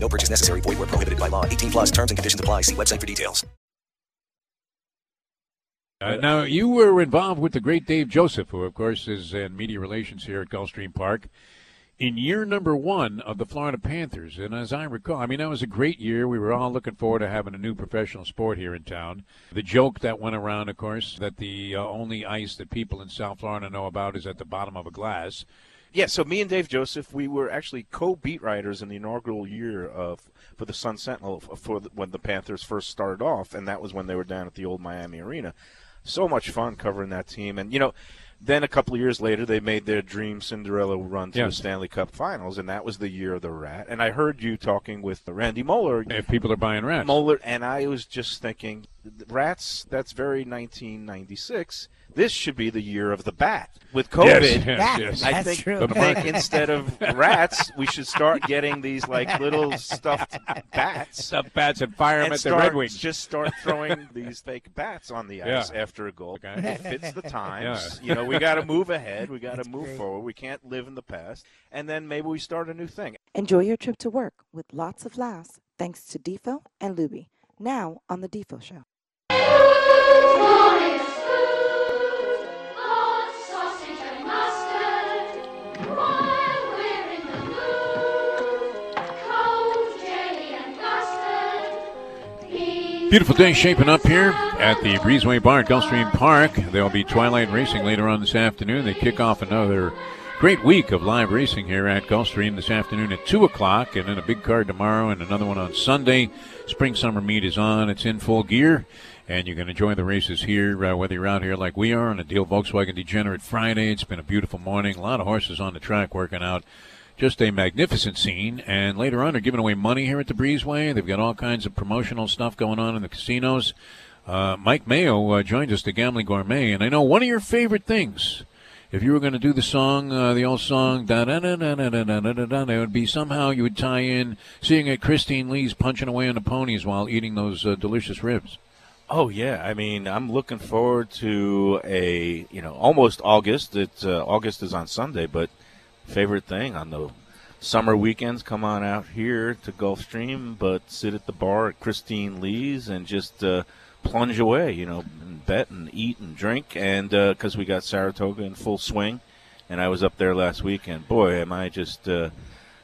No purchase necessary. Void where prohibited by law. 18 plus terms and conditions apply. See website for details. Now, you were involved with the great Dave Joseph, who, of course, is in media relations here at Gulfstream Park, in year number one of the Florida Panthers. And as I recall, I mean, that was a great year. We were all looking forward to having a new professional sport here in town. The joke that went around, of course, that the only ice that people in South Florida know about is at the bottom of a glass. Yeah, so me and Dave Joseph, we were actually co-beat writers in the inaugural year of for the Sun Sentinel when the Panthers first started off, and that was when they were down at the old Miami Arena. So much fun covering that team. And, you know, then a couple of years later, they made their dream Cinderella run to the Stanley Cup Finals, and that was the year of the rat. And I heard you talking with Randy Moeller. If people are buying rats. Moeller, and I was just thinking, rats, that's very 1996. This should be the year of the bat. With COVID, yes. I think instead of rats, we should start getting these like little stuffed bats. Stuffed bats and fire them at the Red Wings. Just start throwing these fake bats on the ice after a goal. Okay. It fits the times. Yeah. You know, we got to move ahead. We got to move forward. We can't live in the past. And then maybe we start a new thing. Enjoy your trip to work with lots of laughs, thanks to Defoe and Luby. Now on the Defoe Show. Beautiful day shaping up here at the Breezeway Bar at Gulfstream Park. There will be Twilight Racing later on this afternoon. They kick off another great week of live racing here at Gulfstream this afternoon at 2 o'clock, and then a big card tomorrow and another one on Sunday. Spring-summer meet is on. It's in full gear, and you can enjoy the races here, whether you're out here like we are on a Deal Volkswagen Degenerate Friday. It's been a beautiful morning. A lot of horses on the track working out. Just a magnificent scene, and later on they're giving away money here at the Breezeway. They've got all kinds of promotional stuff going on in the casinos. Mike Mayo joined us, the Gambling Gourmet, and I know one of your favorite things, if you were going to do the song, the old song, da-da-da-da-da-da-da-da-da, it would be somehow you would tie in seeing at Christine Lee's punching away on the ponies while eating those delicious ribs. Oh, yeah. I mean, I'm looking forward to almost August. August is on Sunday, but favorite thing on the summer weekends, come on out here to Gulfstream, but sit at the bar at Christine Lee's and just plunge away, and bet and eat and drink. And because we got Saratoga in full swing, and I was up there last weekend. Boy, am I just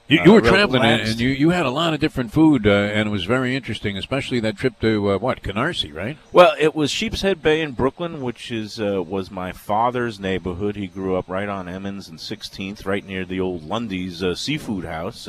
you were traveling, and you had a lot of different food, and it was very interesting, especially that trip to, Canarsie, right? Well, it was Sheepshead Bay in Brooklyn, which was my father's neighborhood. He grew up right on Emmons and 16th, right near the old Lundy's seafood house,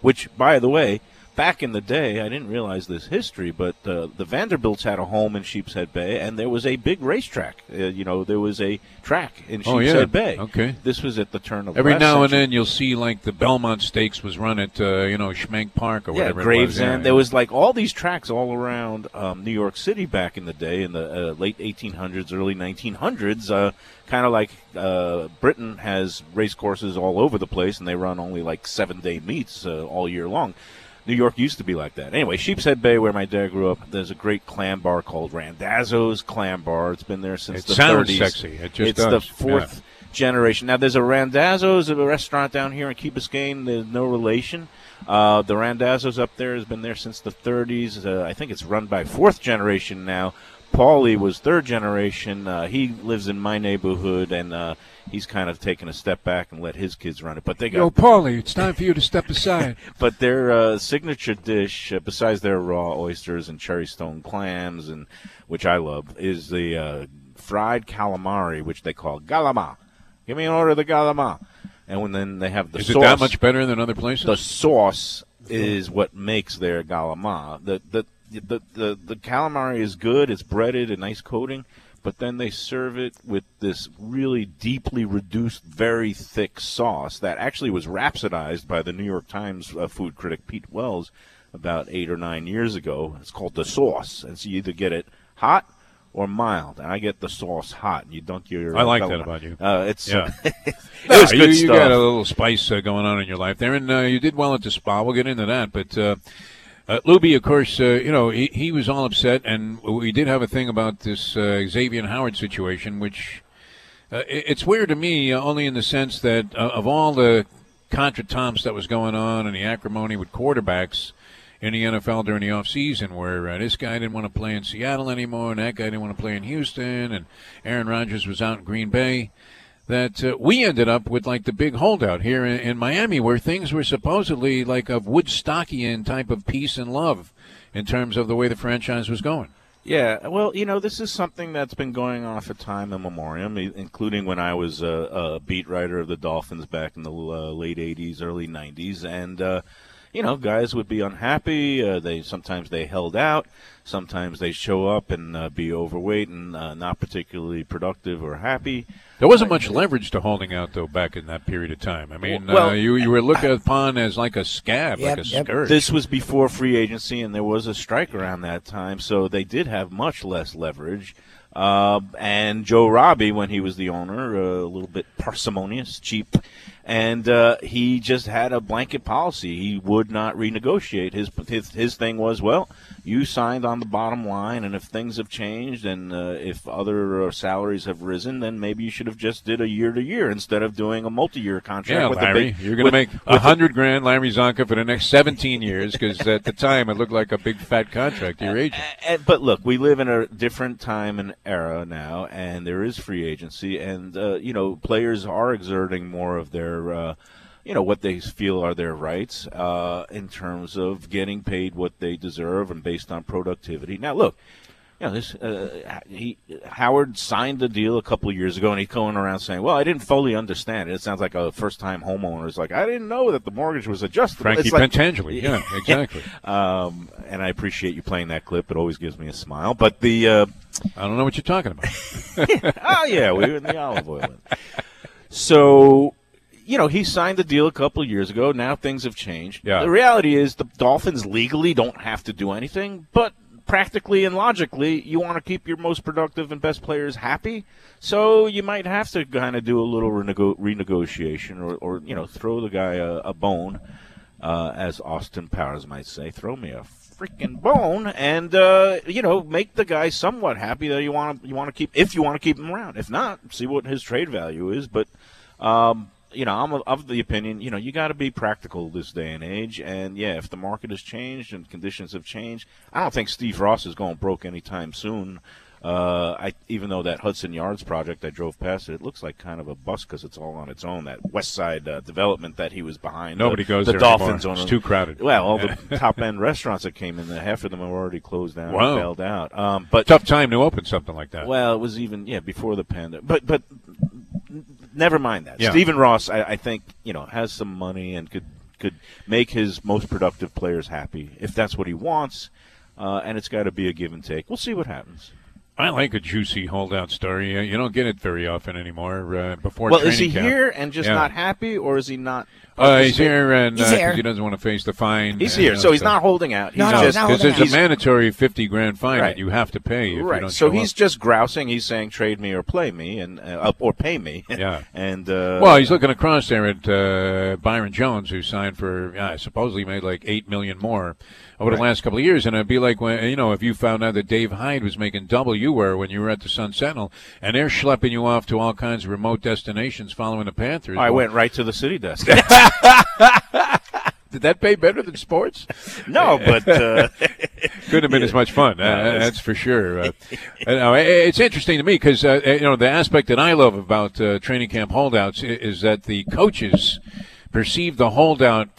which, by the way, back in the day, I didn't realize this history, but the Vanderbilts had a home in Sheepshead Bay, and there was a big racetrack. There was a track in Sheepshead Bay. Okay. This was at the turn of every now century. And then you'll see, like, the Belmont Stakes was run at, Schenck Park or whatever it was. Gravesend. Yeah. There was, like, all these tracks all around New York City back in the day, in the late 1800s, early 1900s, kind of like Britain has race courses all over the place, and they run only, like, 7-day meets all year long. New York used to be like that. Anyway, Sheepshead Bay, where my dad grew up, there's a great clam bar called Randazzo's Clam Bar. It's been there since the 30s. It sounds sexy. It's the fourth generation. Now, there's a Randazzo's, a restaurant down here in Key Biscayne. There's no relation. The Randazzo's up there has been there since the 30s. I think it's run by fourth generation now. Paulie was third generation. He lives in my neighborhood, and he's kind of taken a step back and let his kids run it. But Yo, Paulie, it's time for you to step aside. But their signature dish, besides their raw oysters and cherry stone clams, and which I love, is the fried calamari, which they call galama. Give me an order of the galama. And then they have the sauce. Is it that much better than other places? The sauce is what makes their galama. The calamari is good. It's breaded, a nice coating, but then they serve it with this really deeply reduced, very thick sauce that actually was rhapsodized by the New York Times food critic Pete Wells. about 8 or 9 years ago. It's called the sauce. And so you either get it hot or mild, and I get the sauce hot, and you dunk your... I like that about you. It's good stuff. You got a little spice going on in your life there, and you did well at the spa. We'll get into that, but... Luby, of course, he was all upset, and we did have a thing about this Xavier Howard situation, which it's weird to me, only in the sense that of all the contretemps that was going on and the acrimony with quarterbacks in the NFL during the offseason, where this guy didn't want to play in Seattle anymore and that guy didn't want to play in Houston, and Aaron Rodgers was out in Green Bay, that we ended up with, like, the big holdout here in Miami, where things were supposedly like a Woodstockian type of peace and love in terms of the way the franchise was going. Yeah, well, this is something that's been going on for time immemorial, including when I was a beat writer of the Dolphins back in the late 80s, early 90s, and, guys would be unhappy. Sometimes they held out. Sometimes they show up and be overweight and not particularly productive or happy. There wasn't much leverage to holding out, though, back in that period of time. I mean, you were looked upon as like a scab, like a scourge. This was before free agency, and there was a strike around that time, so they did have much less leverage. And Joe Robbie, when he was the owner, a little bit parsimonious, cheap, and he just had a blanket policy. He would not renegotiate. His thing was, well, you signed on the bottom line, and if things have changed and if other salaries have risen, then maybe you should have just did a year-to-year instead of doing a multi-year contract. Yeah, with Larry, you're going to make $100,000, Larry Zonka, for the next 17 years because at the time it looked like a big fat contract to your agent. But look, we live in a different time and era now, and there is free agency, and players are exerting more of their what they feel are their rights in terms of getting paid what they deserve and based on productivity. Now look, this Howard signed a deal a couple of years ago, and he's going around saying, well, I didn't fully understand it. It sounds like a first-time homeowner is like, I didn't know that the mortgage was adjustable. Frankie Pentangeli, yeah, exactly. And I appreciate you playing that clip. It always gives me a smile. But the I don't know what you're talking about. Oh, yeah, we were in the olive oil. So... he signed the deal a couple of years ago. Now things have changed. Yeah. The reality is the Dolphins legally don't have to do anything, but practically and logically, you want to keep your most productive and best players happy, so you might have to kind of do a little renegotiation or throw the guy a bone, as Austin Powers might say. Throw me a freaking bone and, make the guy somewhat happy that you want to keep him around. If not, see what his trade value is. But, I'm of the opinion, you got to be practical this day and age. And, yeah, if the market has changed and conditions have changed, I don't think Steve Ross is going broke anytime soon. Even though that Hudson Yards project, I drove past it, it looks like kind of a bust because it's all on its own, that West Side development that he was behind. Nobody goes there anymore. The Dolphins own. It's too crowded. Well, all the top-end restaurants that came in, half of them were already closed down and bailed out. But tough time to open something like that. Well, it was even, before the pandemic. But never mind that. Yeah. Stephen Ross, I think, has some money and could make his most productive players happy if that's what he wants, and it's got to be a give and take. We'll see what happens. I like a juicy holdout story. You don't get it very often anymore. Is he camp. Here and just not happy, or is he not? He's here and he's here. He doesn't want to face the fine. He's here, so he's not holding out. Because there's a mandatory $50,000 fine that you have to pay. If you don't so he's up. Just grousing. He's saying, "Trade me or play me, and or pay me." Yeah. And he's looking across there at Byron Jones, who signed for supposedly made like $8 million more over the last couple of years. And it'd be like when if you found out that Dave Hyde was making double. You were when you were at the Sun Sentinel, and they're schlepping you off to all kinds of remote destinations following the Panthers. I went right to the city desk. Did that pay better than sports? No, but... Couldn't have been as much fun, that's for sure. It's interesting to me because, the aspect that I love about training camp holdouts is that the coaches... perceive the holdout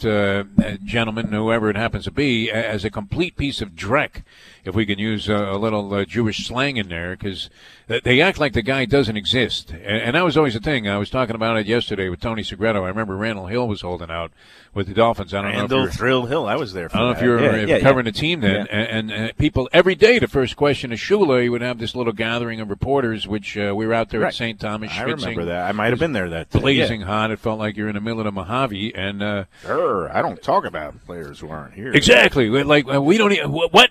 gentleman, whoever it happens to be, as a complete piece of dreck. if we can use a little Jewish slang in there, because they act like the guy doesn't exist. And that was always the thing. I was talking about it yesterday with Tony Segretto. I remember Randall Hill was holding out with the Dolphins. I don't know if Thrill Hill, I was there for that. I don't know if you were covering the team then. Yeah. And people, every day, the first question of Shula, you would have this little gathering of reporters, which we were out there at St. Thomas. I remember that. I might have been there that day. Blazing hot. It felt like you're in the middle of the Mojave. And, sure. I don't talk about players who aren't here. Exactly. Like, we don't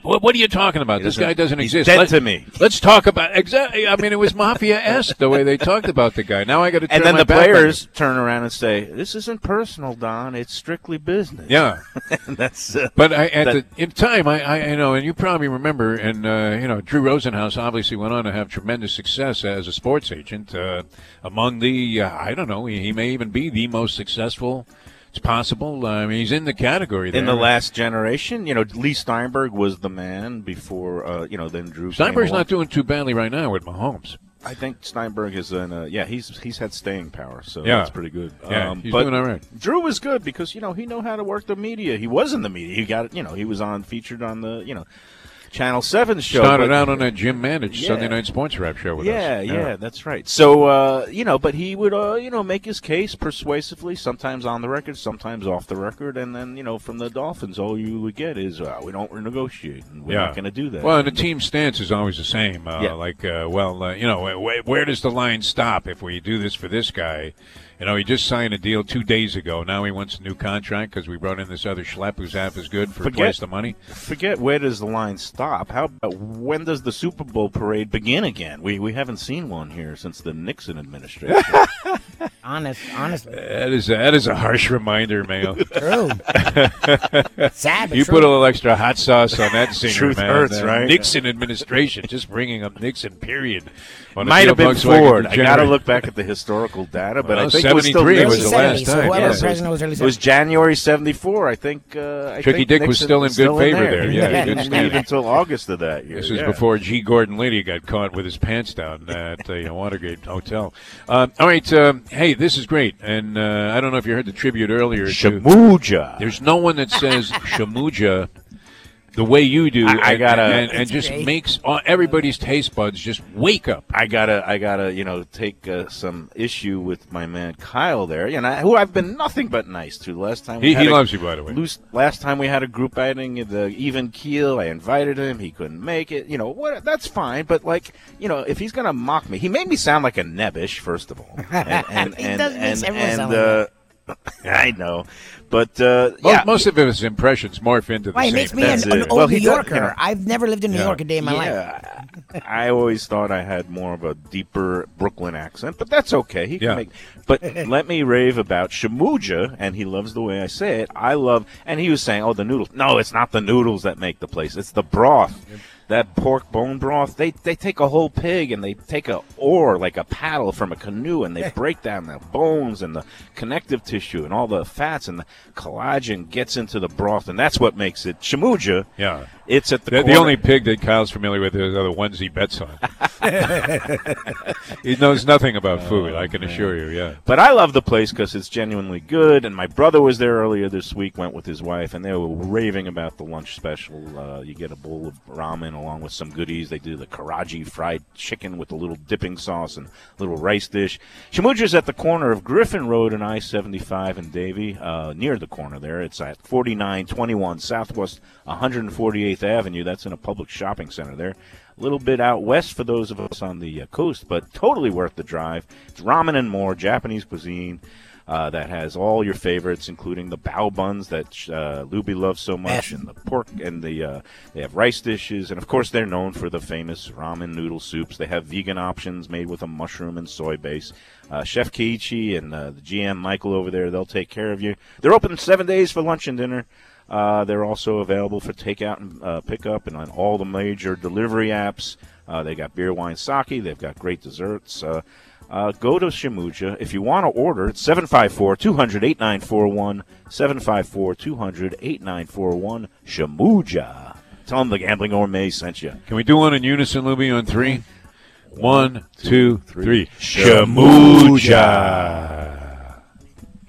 – what are you talking about? This guy doesn't exist. He's dead to me. Let's talk about – exactly. I mean, it was mafia-esque the way they talked about the guy. Now I got to turn my back. And then the players turn around and say, this isn't personal, Don. It's strictly business. Yeah. That's but I, at that, the in time, I know, and you probably remember, and, you know, Drew Rosenhaus obviously went on to have tremendous success as a sports agent. Among the – I don't know, he may even be the most successful – it's possible. I mean, he's in the category there. In the last generation, you know, Lee Steinberg was the man before, you know, then Drew. Steinberg's not doing too badly right now with Mahomes. I think Steinberg is in a – yeah, he's had staying power, so that's pretty good. Yeah, he's doing all right. Drew was good because, you know, he knew how to work the media. He was in the media. He got – you know, he was on featured on the, you know, Channel 7 show. Started out on a Jim Manage Sunday Night Sports Wrap show with us. Yeah, that's right. So, you know, but he would, you know, make his case persuasively, sometimes on the record, sometimes off the record. And then, you know, from the Dolphins, all you would get is, we don't renegotiate. And we're not going to do that. Well, and the team's stance is always the same. Like, you know, where does the line stop if we do this for this guy? You know, he just signed a deal 2 days ago. Now he wants a new contract because we brought in this other schlep who's half as good for twice the money. Forget where does the line stop. How about when does the Super Bowl parade begin again? We haven't seen one here since the Nixon administration. Honestly. That is a harsh reminder, Mayo. True. Savage. You put a little extra hot sauce on that singer, Truth man. Hurts, right? Nixon administration, just bringing up Nixon, period. Might have been Ford. I got to look back at the historical data, but I think 73 it was the last time. So president was early 70s. It was January 1974, I think. Tricky Dick was still in good favor there. Yeah, he didn't leave until August of that year. This was before G. Gordon Liddy got caught with his pants down at the Watergate Hotel. All right, hey, this is great, and I don't know if you heard the tribute earlier. Shimuja. There's no one that says Shimuja the way you do, and just makes everybody's taste buds just wake up. I gotta, you know, take some issue with my man Kyle there, you know, who I've been nothing but nice to. Last time he loves you, by the way. Last time we had a group outing at the Even Keel, I invited him. He couldn't make it. You know what? That's fine. But like, you know, if he's gonna mock me, he made me sound like a nebbish, first of all. And I know. But, most of his impressions morph into the same. He makes me an old New Yorker. You know, I've never lived in New York a day in my life. I always thought I had more of a deeper Brooklyn accent, but that's okay. He can make, but let me rave about Shimuja, and he loves the way I say it. And he was saying, the noodles. No, it's not the noodles that make the place. It's the broth. Yep. That pork bone broth, they take a whole pig and they take a oar, like a paddle from a canoe, and they break down the bones and the connective tissue and all the fats, and the collagen gets into the broth, and that's what makes it Shimuja. Yeah. It's at the only pig that Kyle's familiar with are the ones he bets on. He knows nothing about food, I can assure you, But I love the place because it's genuinely good, and my brother was there earlier this week, went with his wife, and they were raving about the lunch special. You get a bowl of ramen along with some goodies. They do the karaage fried chicken with a little dipping sauce and a little rice dish. Shimuja's at the corner of Griffin Road and I-75 in Davie, near the corner there. It's at 4921 Southwest 148th Avenue. That's in a public shopping center there. A little bit out west for those of us on the coast, but totally worth the drive. It's ramen and more, Japanese cuisine. That has all your favorites, including the bao buns that Luby loves so much, and the pork, and they have rice dishes, and of course they're known for the famous ramen noodle soups. They have vegan options made with a mushroom and soy base. Chef Kiichi and the GM Michael over there, they'll take care of you. They're open 7 days for lunch and dinner. They're also available for takeout and pickup, and on all the major delivery apps. They got beer, wine, sake. They've got great desserts. Go to Shimuja. If you want to order, it's 754-200-8941, 754-200-8941, Shimuja. Tell them the Gambling Gourmet sent you. Can we do one in unison, Luby, on three? One, two, three. Shimuja.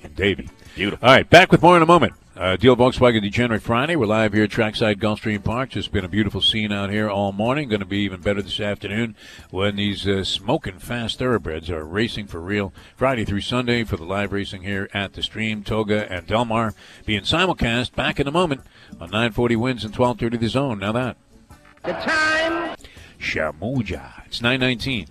And Davey. Beautiful. All right, back with more in a moment. Deal Volkswagen Degenerate Friday. We're live here at Trackside Gulfstream Park. Just been a beautiful scene out here all morning. Going to be even better this afternoon when these smoking fast thoroughbreds are racing for real Friday through Sunday for the live racing here at the Stream, Toga, and Del Mar. Being simulcast back in a moment on 940 Wins and 1230 The Zone. Now that. The time. Shimuja. It's 9:19.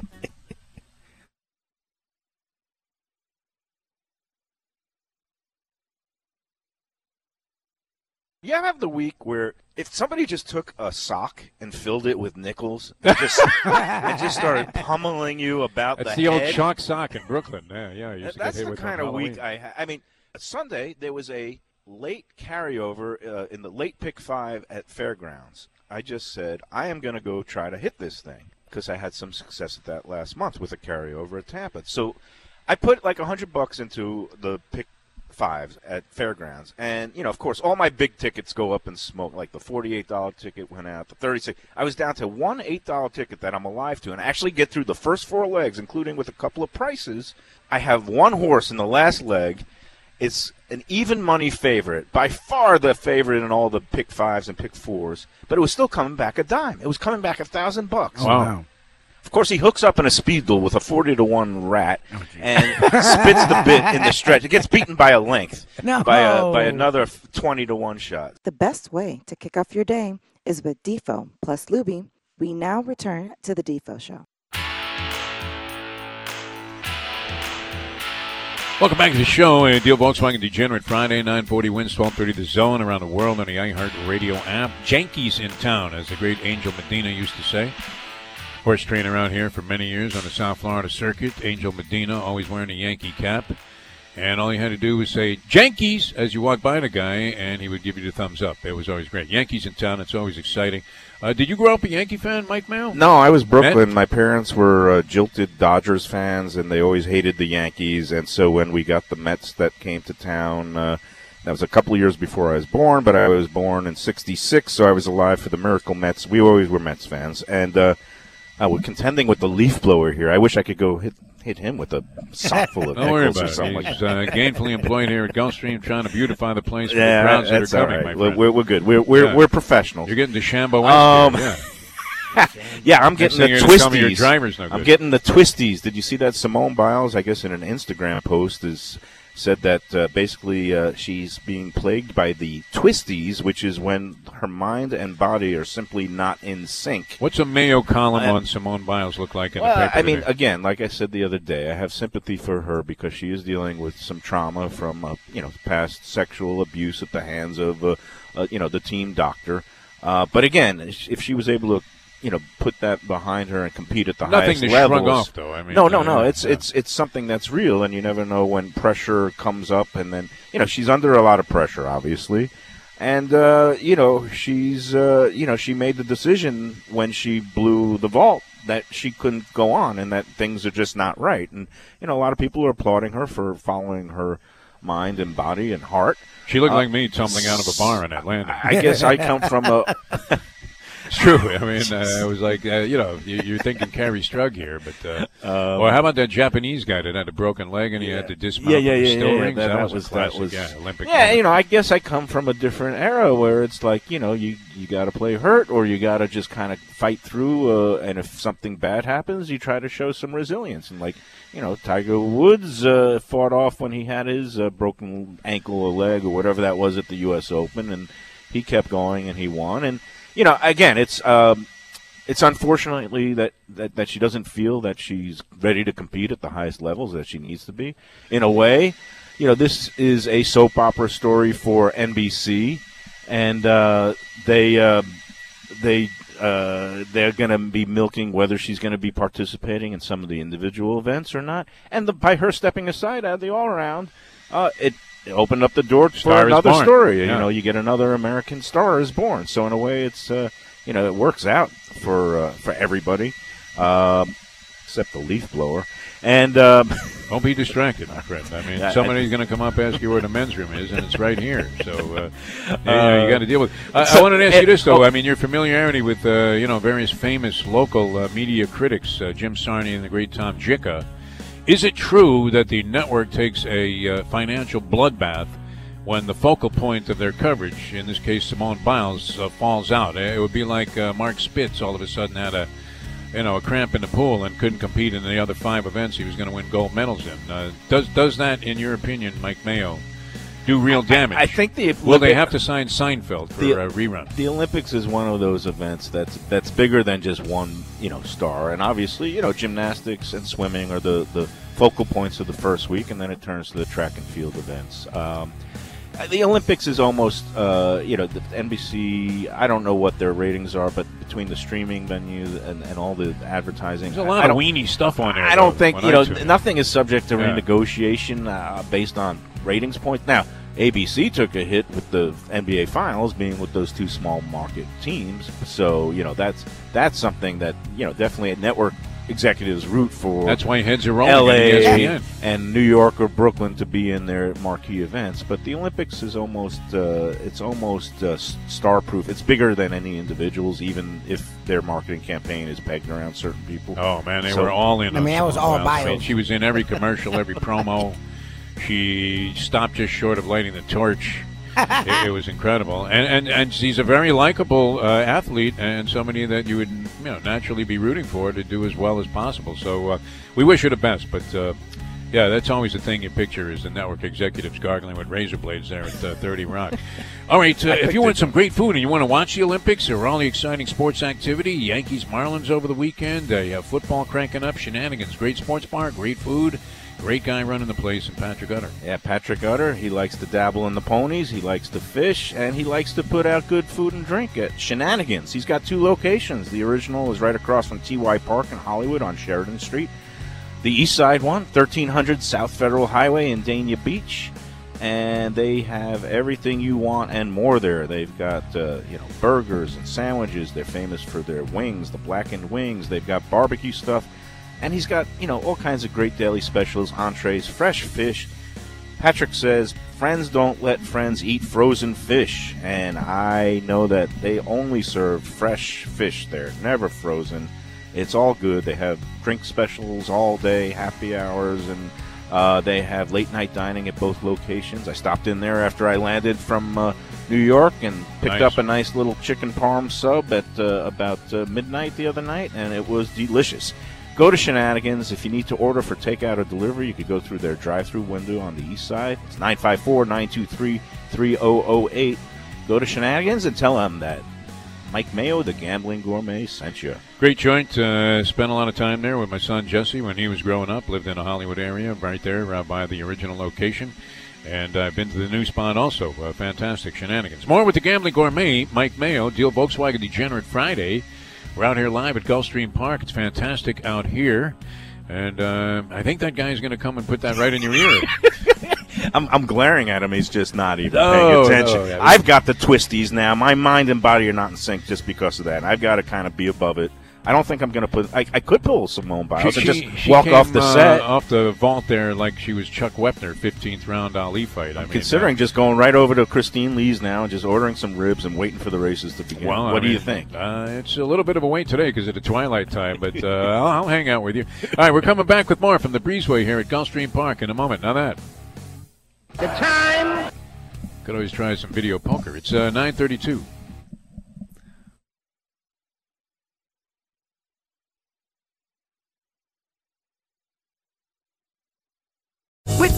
You ever have the week where if somebody just took a sock and filled it with nickels and just, and just started pummeling you about the head? That's the old chalk sock in Brooklyn. Yeah. That's the kind of week I had. I mean, Sunday there was a late carryover in the late pick five at Fairgrounds. I just said, I am going to go try to hit this thing because I had some success at that last month with a carryover at Tampa. So I put like $100 into the pick fives at Fairgrounds, and of course all my big tickets go up in smoke. Like the $48 ticket went out, the $36. I was down to one $8 ticket that I'm alive to, and actually get through the first four legs, including with a couple of prices. I have one horse in the last leg. It's an even money favorite, by far the favorite in all the pick fives and pick fours, but it was still coming back a dime. It was coming back $1,000. Wow. Of course, he hooks up in a speed duel with a 40-to-1 rat and spits the bit in the stretch. It gets beaten by a length, by another 20-to-1 shot. The best way to kick off your day is with Defoe plus Luby. We now return to the Defoe Show. Welcome back to the show. Deal Volkswagen Degenerate Friday, 940 Wins, 1230 The Zone, around the world on the iHeartRadio app. Jankies in town, as the great Angel Medina used to say. Horse trainer out here for many years on the South Florida circuit. Angel Medina, always wearing a Yankee cap. And all you had to do was say, Yankees, as you walked by the guy, and he would give you the thumbs up. It was always great. Yankees in town, it's always exciting. Did you grow up a Yankee fan, Mike Mayo? No, I was Brooklyn. Met? My parents were jilted Dodgers fans, and they always hated the Yankees. And so when we got the Mets that came to town, that was a couple of years before I was born, but I was born in 66, so I was alive for the Miracle Mets. We always were Mets fans. And we're contending with the leaf blower here. I wish I could go hit him with a sock full of nickels or something. He's gainfully employed here at Gulfstream, trying to beautify the place for the crowds that are coming, right. My friend. We're good. We're professional. You're getting the Shambo out here. Yeah, I'm getting the twisties. I'm getting the twisties. Did you see that? Simone Biles, I guess, in an Instagram post said that basically she's being plagued by the twisties, which is when her mind and body are simply not in sync. What's a Mayo column on Simone Biles look like in the paper today? I mean, again, like I said the other day, I have sympathy for her because she is dealing with some trauma from past sexual abuse at the hands of the team doctor. But again, if she was able to put that behind her and compete at the highest levels. Nothing to shrug off, though. I mean, no. It's something that's real, and you never know when pressure comes up. And then she's under a lot of pressure, obviously. And she's she made the decision when she blew the vault that she couldn't go on, and that things are just not right. And a lot of people are applauding her for following her mind and body and heart. She looked like me tumbling out of a bar in Atlanta. I guess I come from a. It's true. I mean, I was like, you're thinking Carrie Strug here, but or how about that Japanese guy that had a broken leg and he had to dismount still rings? That was Olympic. Yeah, game. I guess I come from a different era where it's like, you got to play hurt or you got to just kind of fight through, and if something bad happens, you try to show some resilience. And like, Tiger Woods fought off when he had his broken ankle or leg or whatever that was at the U.S. Open, and he kept going and he won. And again, it's unfortunately that she doesn't feel that she's ready to compete at the highest levels that she needs to be. In a way, this is a soap opera story for NBC, and they're going to be milking whether she's going to be participating in some of the individual events or not. And by her stepping aside out of the all-around, it opened up the door for another story. Yeah. You get another American star is born. So in a way, it's it works out for everybody, except the leaf blower. And don't be distracted, my friend. I mean, somebody's going to come up ask you where the men's room is, and it's right here. So you got to deal with. I wanted to ask you this though. I mean, your familiarity with various famous local media critics, Jim Sarny and the great Tom Gica. Is it true that the network takes a financial bloodbath when the focal point of their coverage, in this case Simone Biles, falls out. It would be like Mark Spitz all of a sudden had a cramp in the pool and couldn't compete in the other 5 events he was going to win gold medals in. Does that, in your opinion, Mike Mayo, do real damage? I think the Olympics, will they have to sign Seinfeld for a rerun? The Olympics is one of those events that's bigger than just one star, and obviously gymnastics and swimming are the focal points of the first week, and then it turns to the track and field events. The Olympics is almost, the NBC, I don't know what their ratings are, but between the streaming venues and all the advertising. There's a lot of weenie stuff on there. I don't think, nothing is subject to renegotiation based on ratings points. Now, ABC took a hit with the NBA Finals being with those 2 small market teams. So, that's something that, definitely a network executives root for. That's why heads are rolling. LA and New York or Brooklyn to be in their marquee events, but the Olympics is almost star-proof. It's bigger than any individuals, even if their marketing campaign is pegged around certain people. Oh man, they were all in. I mean, that was all bio. She was in every commercial, every promo. She stopped just short of lighting the torch. It was incredible, and she's a very likable athlete, and somebody that you would naturally be rooting for to do as well as possible. So we wish her the best, but that's always the thing you picture is the network executives gargling with razor blades there at 30 Rock. All right, if you want some great food and you want to watch the Olympics or all the exciting sports activity, Yankees, Marlins over the weekend, you have football cranking up, Shenanigans, great sports bar, great food. Great guy running the place, and Patrick Utter. Yeah, Patrick Utter, he likes to dabble in the ponies, he likes to fish, and he likes to put out good food and drink at Shenanigans. He's got 2 locations. The original is right across from TY Park in Hollywood on Sheridan Street. The east side one, 1300 South Federal Highway in Dania Beach. And they have everything you want and more there. They've got, burgers and sandwiches. They're famous for their wings, the blackened wings. They've got barbecue stuff. And he's got, all kinds of great daily specials, entrees, fresh fish. Patrick says, friends don't let friends eat frozen fish. And I know that they only serve fresh fish there, never frozen. It's all good. They have drink specials all day, happy hours, and they have late-night dining at both locations. I stopped in there after I landed from New York and picked up a nice little chicken parm sub at about midnight the other night, and it was delicious. Go to Shenanigans. If you need to order for takeout or delivery, you could go through their drive-through window on the east side. It's 954-923-3008. Go to Shenanigans and tell them that Mike Mayo, the Gambling Gourmet, sent you. Great joint. Spent a lot of time there with my son Jesse when he was growing up. Lived in a Hollywood area right there by the original location. And I've been to the new spot also. Fantastic Shenanigans. More with the Gambling Gourmet, Mike Mayo. Deal Volkswagen Degenerate Friday. We're out here live at Gulfstream Park. It's fantastic out here. And I think that guy's going to come and put that right in your ear. I'm glaring at him. He's just not even paying attention. No, I've got the twisties now. My mind and body are not in sync just because of that. I've got to kind of be above it. I don't think I'm going to put – I could pull Simone Biles and just walk off the set. Off the vault there like she was Chuck Wepner, 15th round Ali fight. I mean, considering just going right over to Christine Lee's now and just ordering some ribs and waiting for the races to begin. Well, what do you think? It's a little bit of a wait today because it's a twilight time, but I'll hang out with you. All right, we're coming back with more from the Breezeway here at Gulfstream Park in a moment. Now that. The time. Could always try some video poker. It's 9:32. With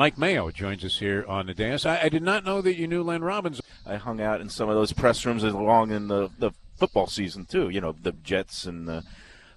Mike Mayo joins us here on the dais. I did not know that you knew Len Robbins. I hung out in some of those press rooms along in the football season, too. You know, the Jets and the...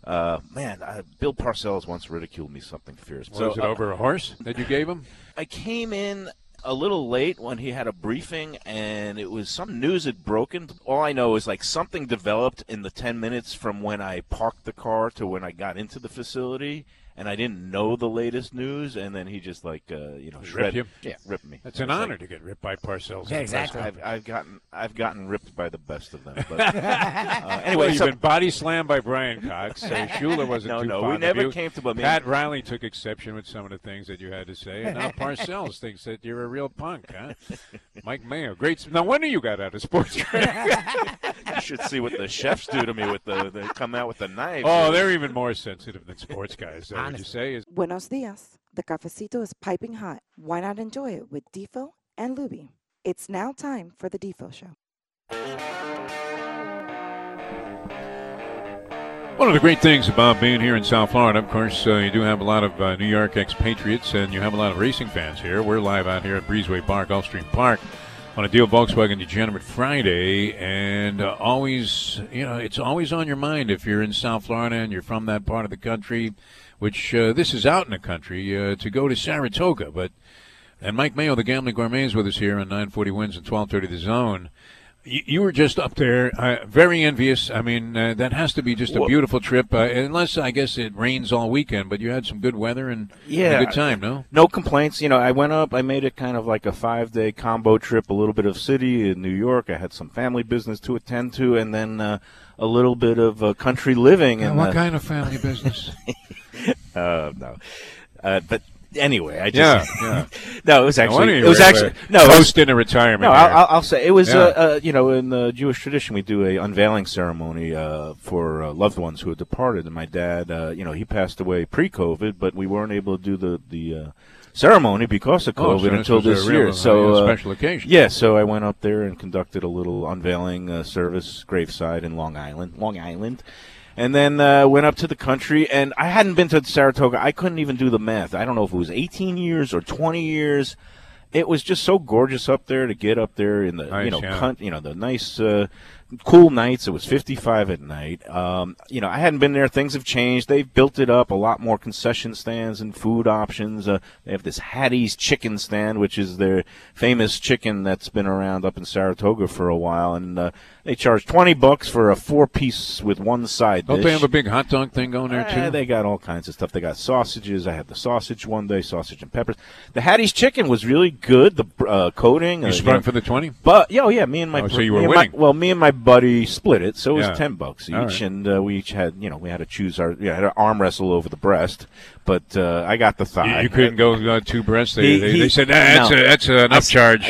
Bill Parcells once ridiculed me something fierce. So, was it over a horse that you gave him? I came in a little late when he had a briefing, and it was some news had broken. All I know is, like, something developed in the 10 minutes from when I parked the car to when I got into the facility, and I didn't know the latest news, and then he just, like, ripped me. It's an honor to get ripped by Parcells. Yeah, exactly. I've gotten ripped by the best of them. But, anyway, you've been body slammed by Brian Cox. So Shula wasn't too fond of you. No, we never came to. But Pat Riley took exception with some of the things that you had to say, and now Parcells thinks that you're a real punk, huh? Mike Mayo, great. No wonder you got out of sports training. You should see what the chefs do to me with they come out with the knives. Oh, they're even more sensitive than sports guys. So what you say is, buenos dias. The cafecito is piping hot. Why not enjoy it with Defoe and Luby? It's now time for the Defoe Show. One of the great things about being here in South Florida, of course, you do have a lot of New York expatriates, and you have a lot of racing fans here. We're live out here at Breezeway Bar, Gulfstream Park, on a Deal Volkswagen Degenerate Friday, and always, you know, it's always on your mind if you're in South Florida and you're from that part of the country, which this is out in the country, to go to Saratoga. And Mike Mayo, the Gambling Gourmet, is with us here on 940 Wins and 1230 The Zone. You were just up there, very envious. I mean, that has to be just a beautiful trip, unless, I guess, it rains all weekend. But you had some good weather and a good time, no? No complaints. You know, I went up. I made it kind of like a 5-day combo trip, a little bit of city in New York. I had some family business to attend to, and then a little bit of country living. Yeah, what kind of family business? No. But... Anyway, I just no. It was actually host in a retirement. No, I'll say it was in the Jewish tradition we do a unveiling ceremony for loved ones who had departed, and my dad he passed away pre-COVID, but we weren't able to do the ceremony because of COVID until this year. So special occasion. Yeah, so I went up there and conducted a little unveiling service graveside in Long Island. And then went up to the country, and I hadn't been to Saratoga. I couldn't even do the math. I don't know if it was 18 years or 20 years. It was just so gorgeous up there to get up there in the the nice cool nights. It was 55 at night. I hadn't been there. Things have changed. They've built it up a lot more concession stands and food options. They have this Hattie's chicken stand, which is their famous chicken that's been around up in Saratoga for a while. And they charge $20 for a 4-piece with one side dish. Don't they have a big hot dog thing going there, too? They got all kinds of stuff. They got sausages. I had the sausage one day, sausage and peppers. The Hattie's chicken was really good, the coating. You sprung for the 20? But, me and my... Oh, so you were winning. Me and my buddy split it, so it was $10 each, right. And we each had, we had to choose had an arm wrestle over the breast, but I got the thigh. You couldn't go two breasts. They said that's an upcharge.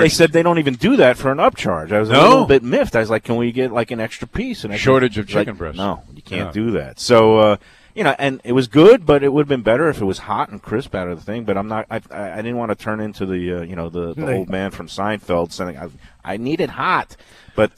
They said they don't even do that for an upcharge. I was a little bit miffed. I was like, can we get like an extra piece? And shortage of chicken breasts. No, you can't do that. So. And it was good, but it would have been better if it was hot and crisp out of the thing. But I'm not. I didn't want to turn into the the old man from Seinfeld saying I need it hot. But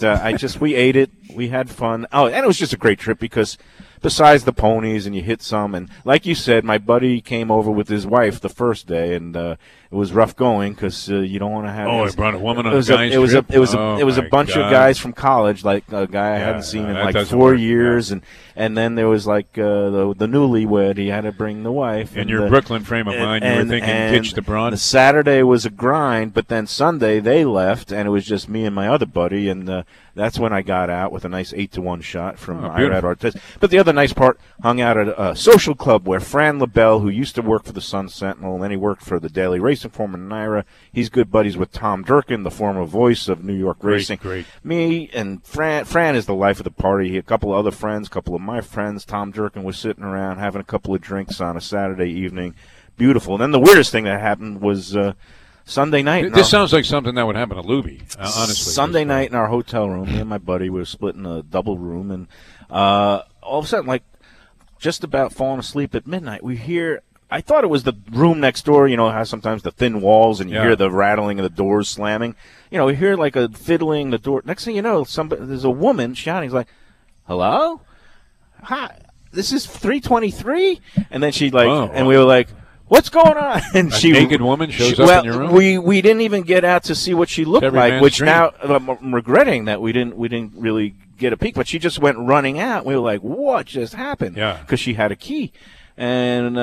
we ate it. We had fun. Oh, and it was just a great trip because besides the ponies, and you hit some, and like you said, my buddy came over with his wife the first day, and it was rough going because you don't want to have. Oh, he brought a woman on a guy's trip. It was a bunch of guys from college, like a guy I hadn't seen in like 4 years, and then there was like the newlywed. He had to bring the wife. In your Brooklyn frame of mind, you were thinking ditch the Bronx. The Saturday was a grind, but then Sunday they left, and it was just me and my other buddy, and that's when I got out with a nice 8-1 shot from Irad Artest. But the other nice part, hung out at a social club where Fran LaBelle, who used to work for the Sun Sentinel, and then he worked for the Daily Race Informer in Naira, he's good buddies with Tom Durkin, the former voice of New York Racing. Great. Me and Fran is the life of the party. A couple of other friends, a couple of my friends. Tom Durkin was sitting around having a couple of drinks on a Saturday evening. Beautiful. And then the weirdest thing that happened was... Sunday night. This sounds like something that would happen to Luby, honestly. Sunday night in our hotel room, me and my buddy, we were splitting a double room, and all of a sudden, like, just about falling asleep at midnight, we hear... I thought it was the room next door, how sometimes the thin walls and you hear the rattling of the doors slamming. We hear, like, a fiddling, the door... Next thing you know, there's a woman shouting, like, hello? Hi, this is 323? And then she, like... Oh, and we were like... What's going on? And a naked woman shows up in your room? We didn't even get out to see what she looked like, which dream. Now I'm regretting that we didn't really get a peek. But she just went running out. We were like, what just happened? Yeah. Because she had a key. And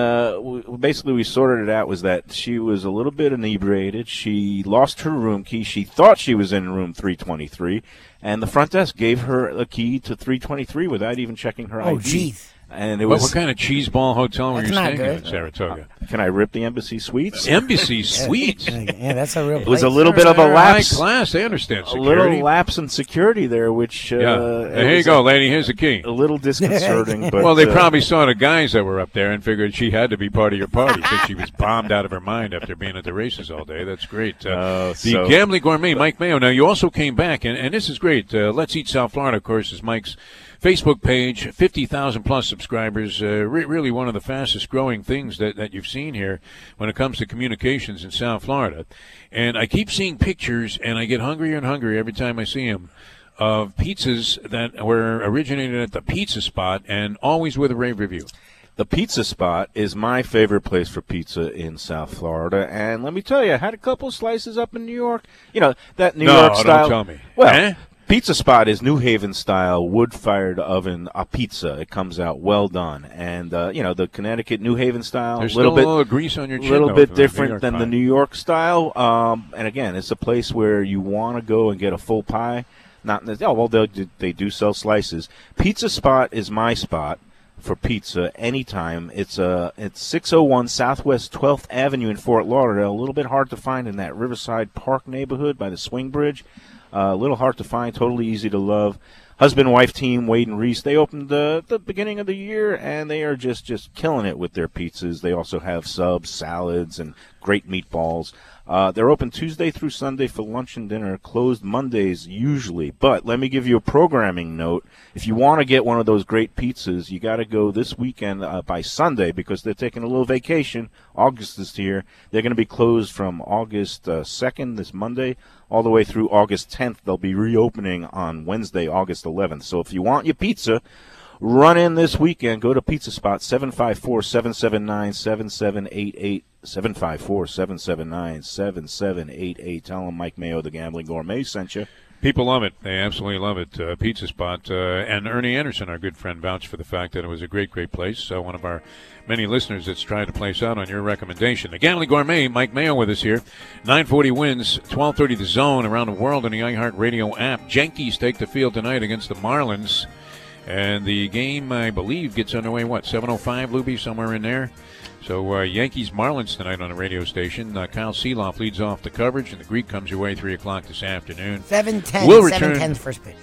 basically we sorted it out was that she was a little bit inebriated. She lost her room key. She thought she was in room 323. And the front desk gave her a key to 323 without even checking her ID. Oh, jeez. And it was what kind of cheeseball hotel were you staying at in Saratoga? Can I rip the Embassy Suites? Embassy Suites? Yeah, that's a real place. It was a little bit of a lapse. High class, they understand security. A little lapse in security there, which... here you go, lady, here's the key. A little disconcerting, but... Well, they probably saw the guys that were up there and figured she had to be part of your party since she was bombed out of her mind after being at the races all day. That's great. The Gambling Gourmet, Mike Mayo. Now, you also came back, and this is great. Let's Eat South Florida, of course, is Mike's Facebook page, 50,000-plus subscribers, really one of the fastest-growing things that you've seen here when it comes to communications in South Florida. And I keep seeing pictures, and I get hungrier and hungrier every time I see them, of pizzas that were originated at the Pizza Spot and always with a rave review. The Pizza Spot is my favorite place for pizza in South Florida, and let me tell you, I had a couple slices up in New York. You know, that New York style. No, don't tell me. Well, Pizza Spot is New Haven-style, wood-fired oven pizza. It comes out well done. And, the Connecticut New Haven-style, a little bit different than the New York style. And, again, it's a place where you want to go and get a full pie. They do sell slices. Pizza Spot is my spot for pizza anytime. It's 601 Southwest 12th Avenue in Fort Lauderdale. A little bit hard to find in that Riverside Park neighborhood by the Swing Bridge. A little hard to find, totally easy to love. Husband-wife team, Wade and Reese, they opened the beginning of the year, and they are just killing it with their pizzas. They also have subs, salads, and great meatballs. They're open Tuesday through Sunday for lunch and dinner, closed Mondays usually. But let me give you a programming note. If you want to get one of those great pizzas, you got to go this weekend by Sunday because they're taking a little vacation. August is here. They're going to be closed from August 2nd, this Monday, all the way through August 10th. They'll be reopening on Wednesday, August 11th. So if you want your pizza, run in this weekend. Go to Pizza Spot, 754-779-7788, 754-779-7788. Tell them Mike Mayo, the Gambling Gourmet, sent you. People love it. They absolutely love it. Pizza Spot. And Ernie Anderson, our good friend, vouched for the fact that it was a great, great place. So one of our many listeners that's tried to place out on your recommendation. The Gambling Gourmet, Mike Mayo with us here. 940 wins, 1230 the zone around the world on the iHeartRadio app. Yankees take the field tonight against the Marlins. And the game, I believe, gets underway, 7:05, Luby, somewhere in there. So Yankees-Marlins tonight on the radio station. Kyle Seeloff leads off the coverage, and the Greek comes your way 3 o'clock this afternoon. 7:10. We'll return. 7:10's first pitch.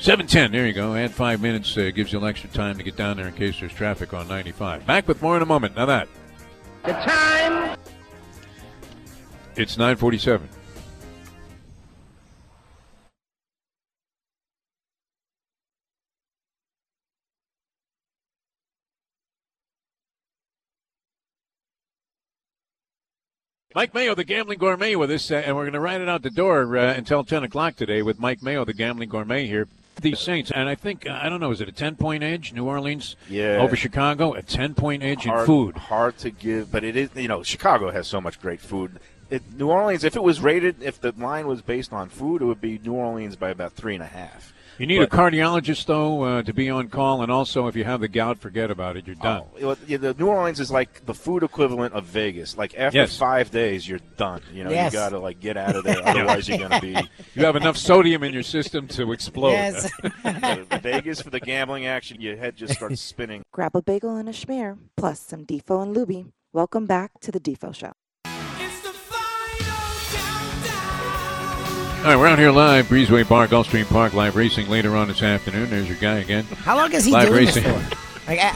7:10, there you go. Add 5 minutes. Gives you extra time to get down there in case there's traffic on 95. Back with more in a moment. Now that. The time. It's 9:47. Mike Mayo, the Gambling Gourmet, with us, and we're going to ride it out the door until 10 o'clock today with Mike Mayo, the Gambling Gourmet here. The Saints, and I think, I don't know, is it a 10-point edge, New Orleans over Chicago? A 10-point edge in food. Hard to give, but it is, Chicago has so much great food. New Orleans, if it was rated, if the line was based on food, it would be New Orleans by about 3.5. You need a cardiologist, though, to be on call, and also if you have the gout, forget about it. You're done. The New Orleans is like the food equivalent of Vegas. Like after 5 days, you're done. You got to get out of there, otherwise you're going to be. You have enough sodium in your system to explode. Yes. Vegas for the gambling action, your head just starts spinning. Grab a bagel and a schmear, plus some Defoe and Luby. Welcome back to the Defoe Show. All right, we're out here live, Breezeway Bar, Gulfstream Park, live racing later on this afternoon. There's your guy again. How long is he live doing racing this for? I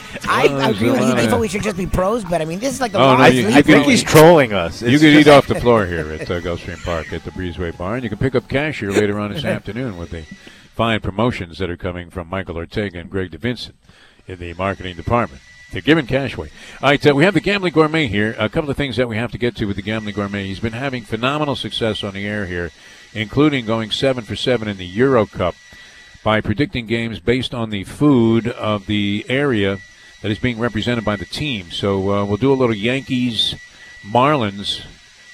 agree with you. I thought we should just be pros, but, this is like the longest. I think he's trolling us. You can eat off the floor here at Gulfstream Park at the Breezeway Bar, and you can pick up cash here later on this afternoon with the fine promotions that are coming from Michael Ortega and Greg DeVincent in the marketing department. They're giving cash away. All right, we have the Gambling Gourmet here. A couple of things that we have to get to with the Gambling Gourmet. He's been having phenomenal success on the air here, including going 7-for-7 in the Euro Cup by predicting games based on the food of the area that is being represented by the team. So we'll do a little Yankees Marlins,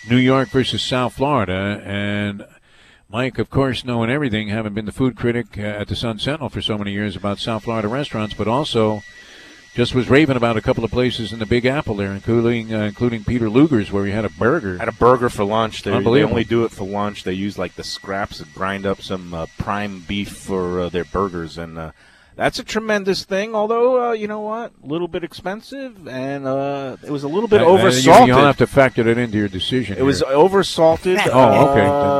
New York versus South Florida. And Mike, of course, knowing everything, having been the food critic at the Sun Sentinel for so many years about South Florida restaurants, but also just was raving about a couple of places in the Big Apple there, including Peter Luger's, where he had a burger. Had a burger for lunch. They only do it for lunch. They use, like, the scraps and grind up some prime beef for their burgers, and that's a tremendous thing, although, you know what, a little bit expensive, and it was a little bit oversalted. You'll have to factor that into your decision. It was oversalted. Oh,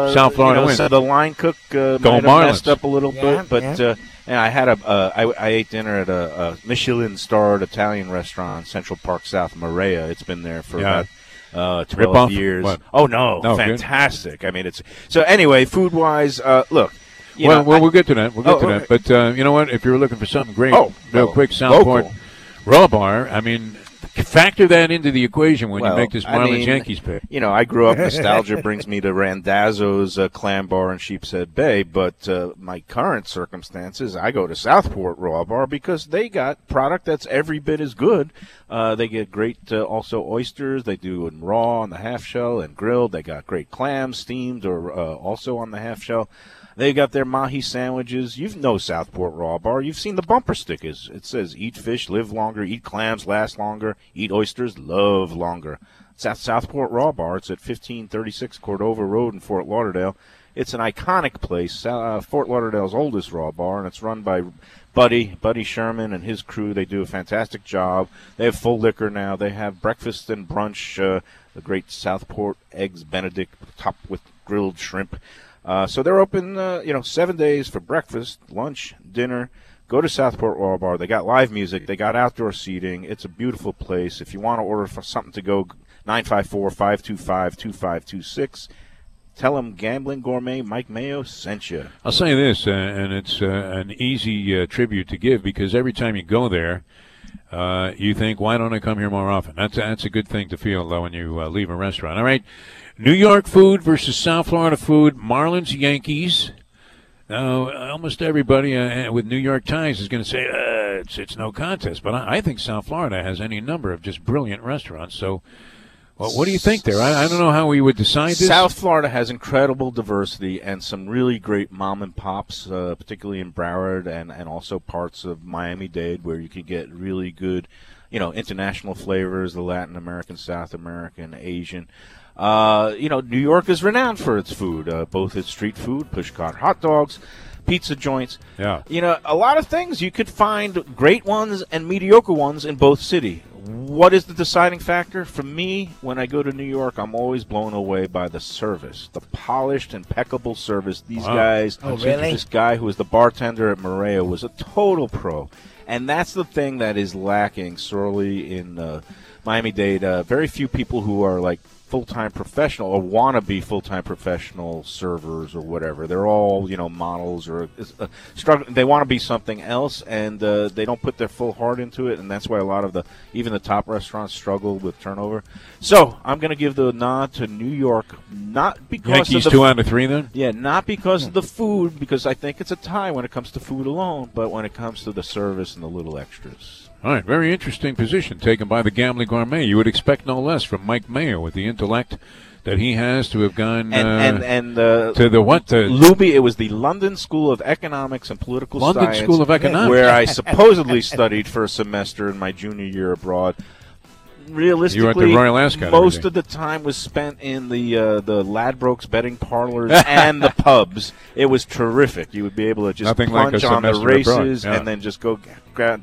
okay. South Florida wins. So the line cook might have messed up a little bit, but yeah, I had I ate dinner at a Michelin-starred Italian restaurant, Central Park South, Morea. It's been there for about 12 years. What? Oh, no fantastic. Good. I mean, it's so anyway, food-wise, look. We'll get to that. We'll get to that. But you know what? If you were looking for something great, real quick, Southport Raw Bar. I mean, factor that into the equation when you make this Marlins-Yankees pick. You know, I grew up. Nostalgia brings me to Randazzo's Clam Bar in Sheepshead Bay. But my current circumstances, I go to Southport Raw Bar because they got product that's every bit as good. They get great, also oysters. They do in raw on the half shell and grilled. They got great clams, steamed or also on the half shell. They got their mahi sandwiches. You know Southport Raw Bar. You've seen the bumper stickers. It says, eat fish, live longer, eat clams, last longer, eat oysters, love longer. It's at Southport Raw Bar. It's at 1536 Cordova Road in Fort Lauderdale. It's an iconic place, Fort Lauderdale's oldest raw bar, and it's run by Buddy Sherman and his crew. They do a fantastic job. They have full liquor now. They have breakfast and brunch, the great Southport Eggs Benedict topped with grilled shrimp. So they're open, 7 days for breakfast, lunch, dinner. Go to Southport Raw Bar. They got live music. They got outdoor seating. It's a beautiful place. If you want to order for something to go, 954-525-2526. Tell them Gambling Gourmet Mike Mayo sent you. I'll say this, and it's an easy tribute to give because every time you go there, you think, why don't I come here more often? That's a good thing to feel, though, when you leave a restaurant. All right. New York food versus South Florida food, Marlins, Yankees. Now, almost everybody with New York ties is going to say, it's no contest. But I think South Florida has any number of just brilliant restaurants. So what do you think there? I don't know how we would decide this. South Florida has incredible diversity and some really great mom and pops, particularly in Broward and also parts of Miami-Dade where you can get really good, international flavors, the Latin American, South American, Asian. New York is renowned for its food, both its street food, push-cart hot dogs, pizza joints. Yeah. A lot of things. You could find great ones and mediocre ones in both cities. What is the deciding factor? For me, when I go to New York, I'm always blown away by the service, the polished, impeccable service. These guys, this guy who was the bartender at Morea was a total pro. And that's the thing that is lacking sorely in Miami-Dade. Very few people who are like full-time professional or want to be full-time professional servers or whatever. They're all, models or struggling. They want to be something else, and they don't put their full heart into it, and that's why a lot of even the top restaurants struggle with turnover. So I'm going to give the nod to New York, not because Yankees 2 out of 3 then? Yeah, not because of the food, because I think it's a tie when it comes to food alone, but when it comes to the service and the little extras. All right, very interesting position taken by the Gambling Gourmet. You would expect no less from Mike Mayo with the intellect that he has to have gone to the what? Luby, it was the London School of Economics and Political Science. London School of Economics. Where I supposedly studied for a semester in my junior year abroad. Realistically, most of the time was spent in the Ladbrokes betting parlors and the pubs. It was terrific. You would be able to just plunge on the races and then just go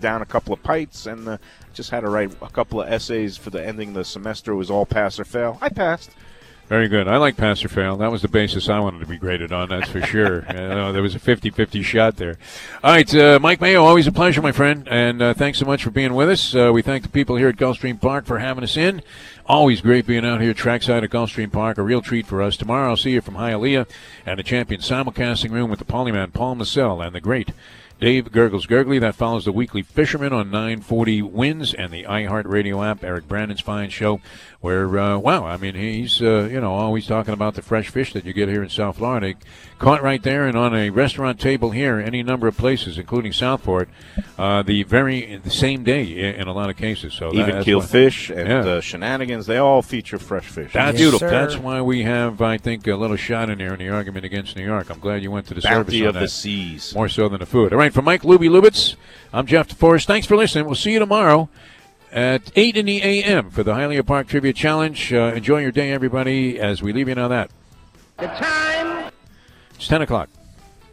down a couple of pints and just had to write a couple of essays for the ending of the semester. It was all pass or fail. I passed. Very good. I like pass or fail. That was the basis I wanted to be graded on, that's for sure. There was a 50-50 shot there. All right, Mike Mayo, always a pleasure, my friend, and thanks so much for being with us. We thank the people here at Gulfstream Park for having us in. Always great being out here trackside at Gulfstream Park, a real treat for us. Tomorrow I'll see you from Hialeah and the Champion Simulcasting Room with the Polyman Paul Massell and the great Dave Gurgles Gurgly. That follows the Weekly Fisherman on 940 Wins and the iHeartRadio app. Eric Brandon's fine show where, wow, I mean, he's, always talking about the fresh fish that you get here in South Florida. Caught right there and on a restaurant table here, any number of places, including Southport, the same day in a lot of cases. So even keel fish and Shenanigans, they all feature fresh fish. That's beautiful. Sir. That's why we have, I think, a little shot in here in the argument against New York. I'm glad you went to the bounty service on of that, the seas. More so than the food. All right, from Mike Luby Lubitz, I'm Jeff DeForest. Thanks for listening. We'll see you tomorrow at 8 in the a.m. for the Hialeah Park Trivia Challenge. Enjoy your day, everybody, as we leave you now that. The time. It's 10 o'clock.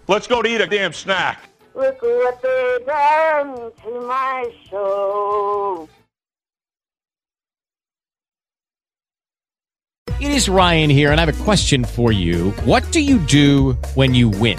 Let's go to eat a damn snack. Look what they've done to my soul. It is Ryan here, and I have a question for you. What do you do when you win?